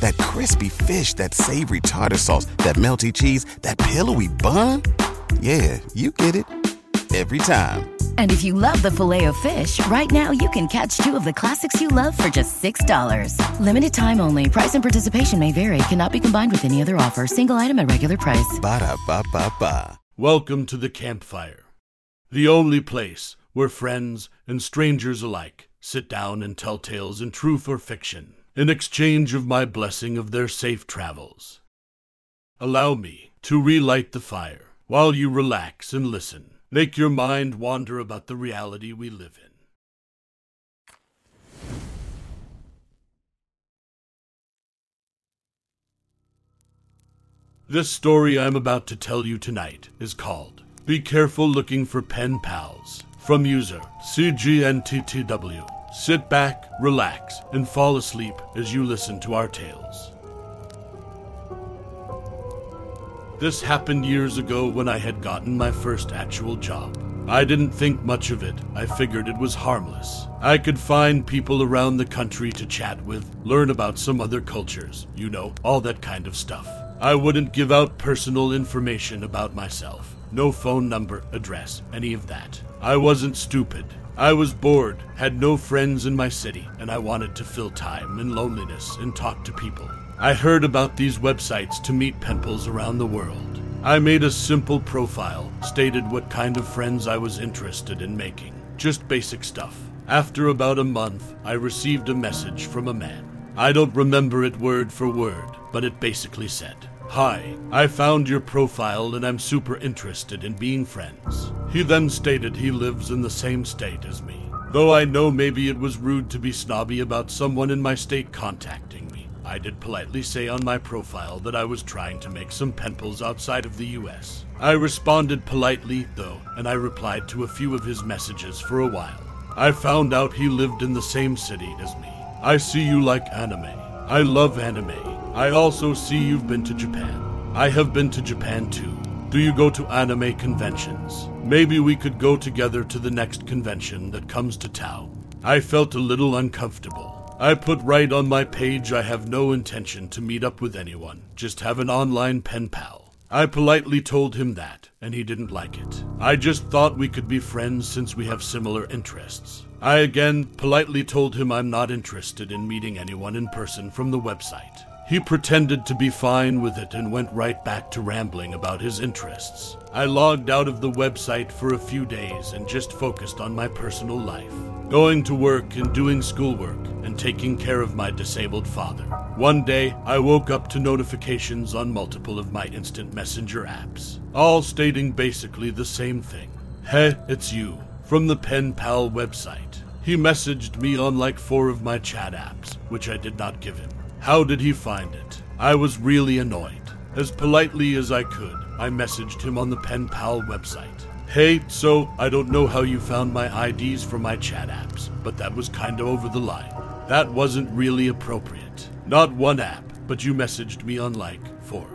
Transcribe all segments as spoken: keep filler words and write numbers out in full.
That crispy fish, that savory tartar sauce, that melty cheese, that pillowy bun. Yeah, you get it. Every time. And if you love the Filet-O-Fish, right now you can catch two of the classics you love for just six dollars. Limited time only. Price and participation may vary. Cannot be combined with any other offer. Single item at regular price. Ba-da-ba-ba-ba. Welcome to The Campfire, the only place where friends and strangers alike sit down and tell tales in truth or fiction, in exchange of my blessing of their safe travels. Allow me to relight the fire while you relax and listen. Make your mind wander about the reality we live in. This story I'm about to tell you tonight is called Be Careful Looking for Pen Pals, from user C G N T T W. Sit back, relax, and fall asleep as you listen to our tales. This happened years ago when I had gotten my first actual job. I didn't think much of it. I figured it was harmless. I could find people around the country to chat with, learn about some other cultures, you know, all that kind of stuff. I wouldn't give out personal information about myself. No phone number, address, any of that. I wasn't stupid. I was bored, had no friends in my city, and I wanted to fill time and loneliness and talk to people. I heard about these websites to meet penpals around the world. I made a simple profile, stated what kind of friends I was interested in making. Just basic stuff. After about a month, I received a message from a man. I don't remember it word for word, but it basically said, "Hi, I found your profile and I'm super interested in being friends." He then stated he lives in the same state as me. Though I know maybe it was rude to be snobby about someone in my state contacting me, I did politely say on my profile that I was trying to make some penpals outside of the U S. I responded politely, though, and I replied to a few of his messages for a while. I found out he lived in the same city as me. I see you like anime. I love anime. I also see you've been to Japan. I have been to Japan too. Do you go to anime conventions? Maybe we could go together to the next convention that comes to town. I felt a little uncomfortable. I put right on my page I have no intention to meet up with anyone, just have an online pen pal. I politely told him that, and he didn't like it. I just thought we could be friends since we have similar interests. I again politely told him I'm not interested in meeting anyone in person from the website. He pretended to be fine with it and went right back to rambling about his interests. I logged out of the website for a few days and just focused on my personal life, going to work and doing schoolwork and taking care of my disabled father. One day, I woke up to notifications on multiple of my instant messenger apps, all stating basically the same thing. "Hey, it's you," from the Pen Pal website. He messaged me on like four of my chat apps, which I did not give him. How did he find it? I was really annoyed. As politely as I could, I messaged him on the Pen Pal website. "Hey, so, I don't know how you found my I Ds for my chat apps, but that was kinda over the line. That wasn't really appropriate. Not one app, but you messaged me on like four.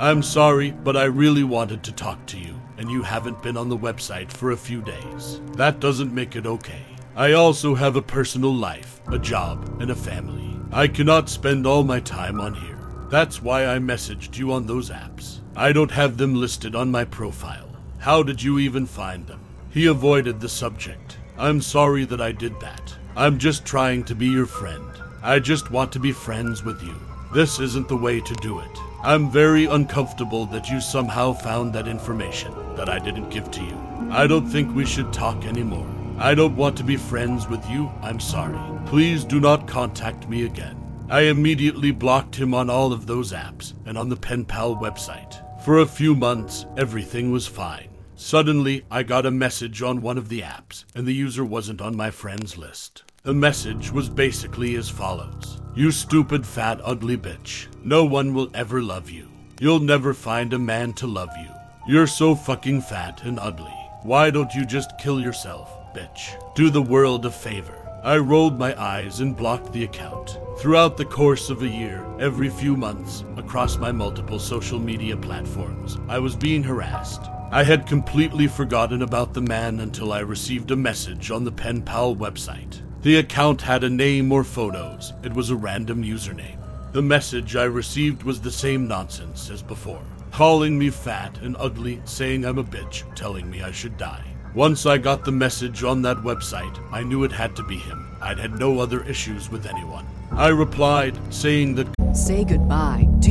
I'm sorry, but I really wanted to talk to you, and you haven't been on the website for a few days. That doesn't make it okay. I also have a personal life, a job, and a family. I cannot spend all my time on here. That's why I messaged you on those apps. I don't have them listed on my profile. How did you even find them?" He avoided the subject. "I'm sorry that I did that. I'm just trying to be your friend. I just want to be friends with you. This isn't the way to do it. I'm very uncomfortable that you somehow found that information that I didn't give to you. I don't think we should talk anymore. I don't want to be friends with you. I'm sorry. Please do not contact me again." I immediately blocked him on all of those apps and on the Pen Pal website. For a few months, everything was fine. Suddenly, I got a message on one of the apps, and the user wasn't on my friends list. The message was basically as follows. "You stupid, fat, ugly bitch. No one will ever love you. You'll never find a man to love you. You're so fucking fat and ugly. Why don't you just kill yourself, bitch? Do the world a favor. I rolled my eyes and blocked the account. Throughout the course of a year, every few months, across my multiple social media platforms, I was being harassed. I had completely forgotten about the man until I received a message on the Pen Pal website. The account had a name or photos. It was a random username. The message I received was the same nonsense as before. Calling me fat and ugly, saying I'm a bitch, telling me I should die. Once I got the message on that website, I knew it had to be him. I'd had no other issues with anyone. I replied, saying that... Say goodbye to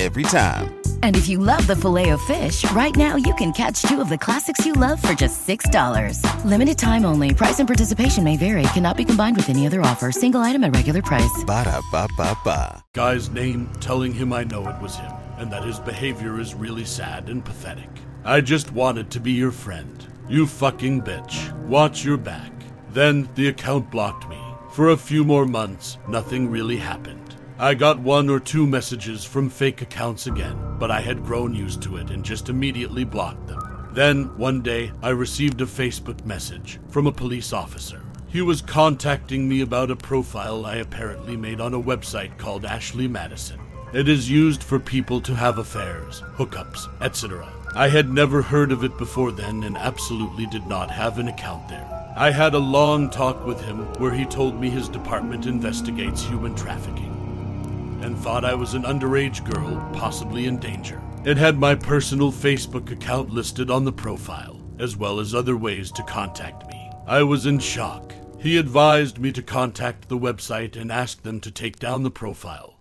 Every time. And if you love the Filet-O-Fish, right now you can catch two of the classics you love for just six dollars. Limited time only. Price and participation may vary. Cannot be combined with any other offer. Single item at regular price. Ba-da-ba-ba-ba. Guy's name, telling him I know it was him, and that his behavior is really sad and pathetic. I just wanted to be your friend. You fucking bitch. Watch your back. Then the account blocked me. For a few more months, nothing really happened. I got one or two messages from fake accounts again, but I had grown used to it and just immediately blocked them. Then, one day, I received a Facebook message from a police officer. He was contacting me about a profile I apparently made on a website called Ashley Madison. It is used for people to have affairs, hookups, et cetera. I had never heard of it before then and absolutely did not have an account there. I had a long talk with him where he told me his department investigates human trafficking, and thought I was an underage girl, possibly in danger. It had my personal Facebook account listed on the profile, as well as other ways to contact me. I was in shock. He advised me to contact the website and ask them to take down the profile,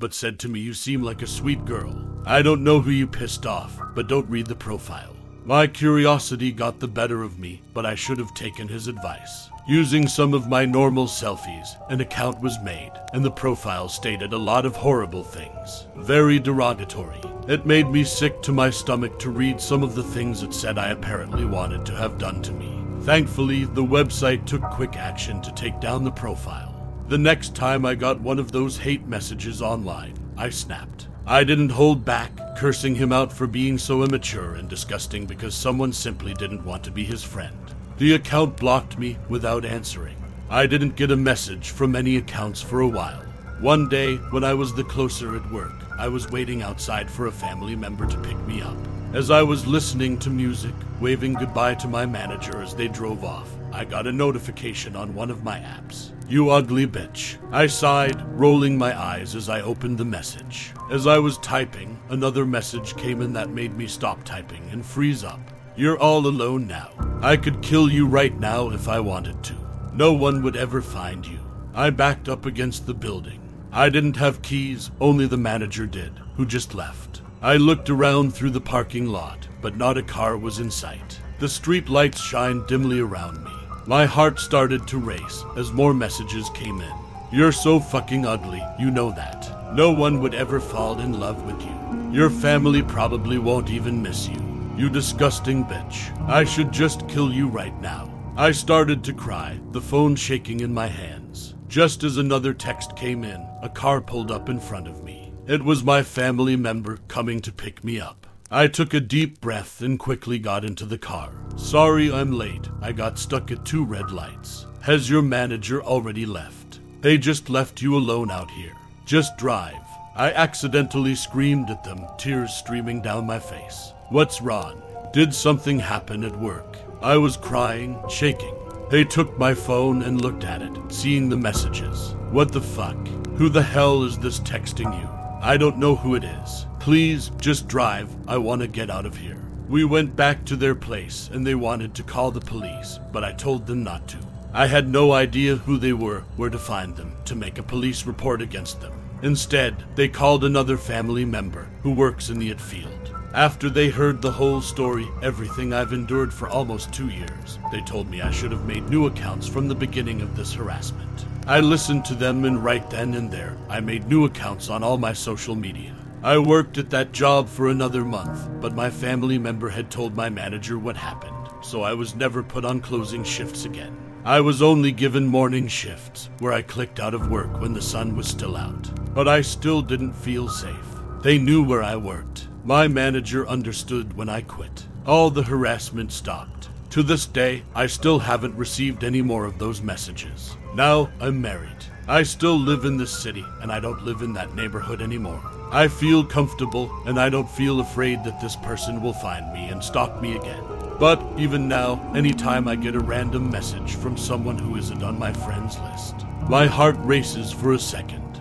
but said to me, "You seem like a sweet girl. I don't know who you pissed off, but don't read the profile." My curiosity got the better of me, but I should have taken his advice. Using some of my normal selfies, an account was made, and the profile stated a lot of horrible things. Very derogatory. It made me sick to my stomach to read some of the things it said I apparently wanted to have done to me. Thankfully, the website took quick action to take down the profile. The next time I got one of those hate messages online, I snapped. I didn't hold back, cursing him out for being so immature and disgusting because someone simply didn't want to be his friend. The account blocked me without answering. I didn't get a message from any accounts for a while. One day, when I was the closer at work, I was waiting outside for a family member to pick me up. As I was listening to music, waving goodbye to my manager as they drove off, I got a notification on one of my apps. "You ugly bitch." I sighed, rolling my eyes as I opened the message. As I was typing, another message came in that made me stop typing and freeze up. "You're all alone now. I could kill you right now if I wanted to. No one would ever find you." I backed up against the building. I didn't have keys, only the manager did, who just left. I looked around through the parking lot, but not a car was in sight. The street lights shined dimly around me. My heart started to race as more messages came in. "You're so fucking ugly, you know that. No one would ever fall in love with you. Your family probably won't even miss you. You disgusting bitch. I should just kill you right now." I started to cry, the phone shaking in my hands. Just as another text came in, a car pulled up in front of me. It was my family member coming to pick me up. I took a deep breath and quickly got into the car. "Sorry I'm late. I got stuck at two red lights." "Has your manager already left? They just left you alone out here. Just drive." I accidentally screamed at them, tears streaming down my face. "What's wrong? Did something happen at work?" I was crying, shaking. They took my phone and looked at it, seeing the messages. "What the fuck? Who the hell is this texting you? I don't know who it is. Please, just drive. I want to get out of here. We went back to their place, and they wanted to call the police, but I told them not to. I had no idea who they were, where to find them, to make a police report against them. Instead, they called another family member who works in the field. After they heard the whole story, everything I've endured for almost two years, they told me I should have made new accounts from the beginning of this harassment. I listened to them, and right then and there, I made new accounts on all my social media. I worked at that job for another month, but my family member had told my manager what happened, so I was never put on closing shifts again. I was only given morning shifts, where I clicked out of work when the sun was still out. But I still didn't feel safe. They knew where I worked. My manager understood when I quit. All the harassment stopped. To this day, I still haven't received any more of those messages. Now I'm married. I still live in this city, and I don't live in that neighborhood anymore. I feel comfortable, and I don't feel afraid that this person will find me and stalk me again. But even now, anytime I get a random message from someone who isn't on my friends list, my heart races for a second.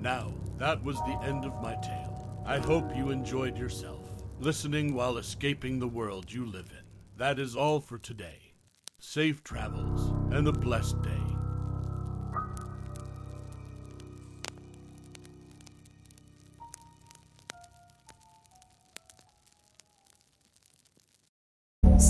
Now, that was the end of my tale. I hope you enjoyed yourself, listening while escaping the world you live in. That is all for today. Safe travels, and a blessed day.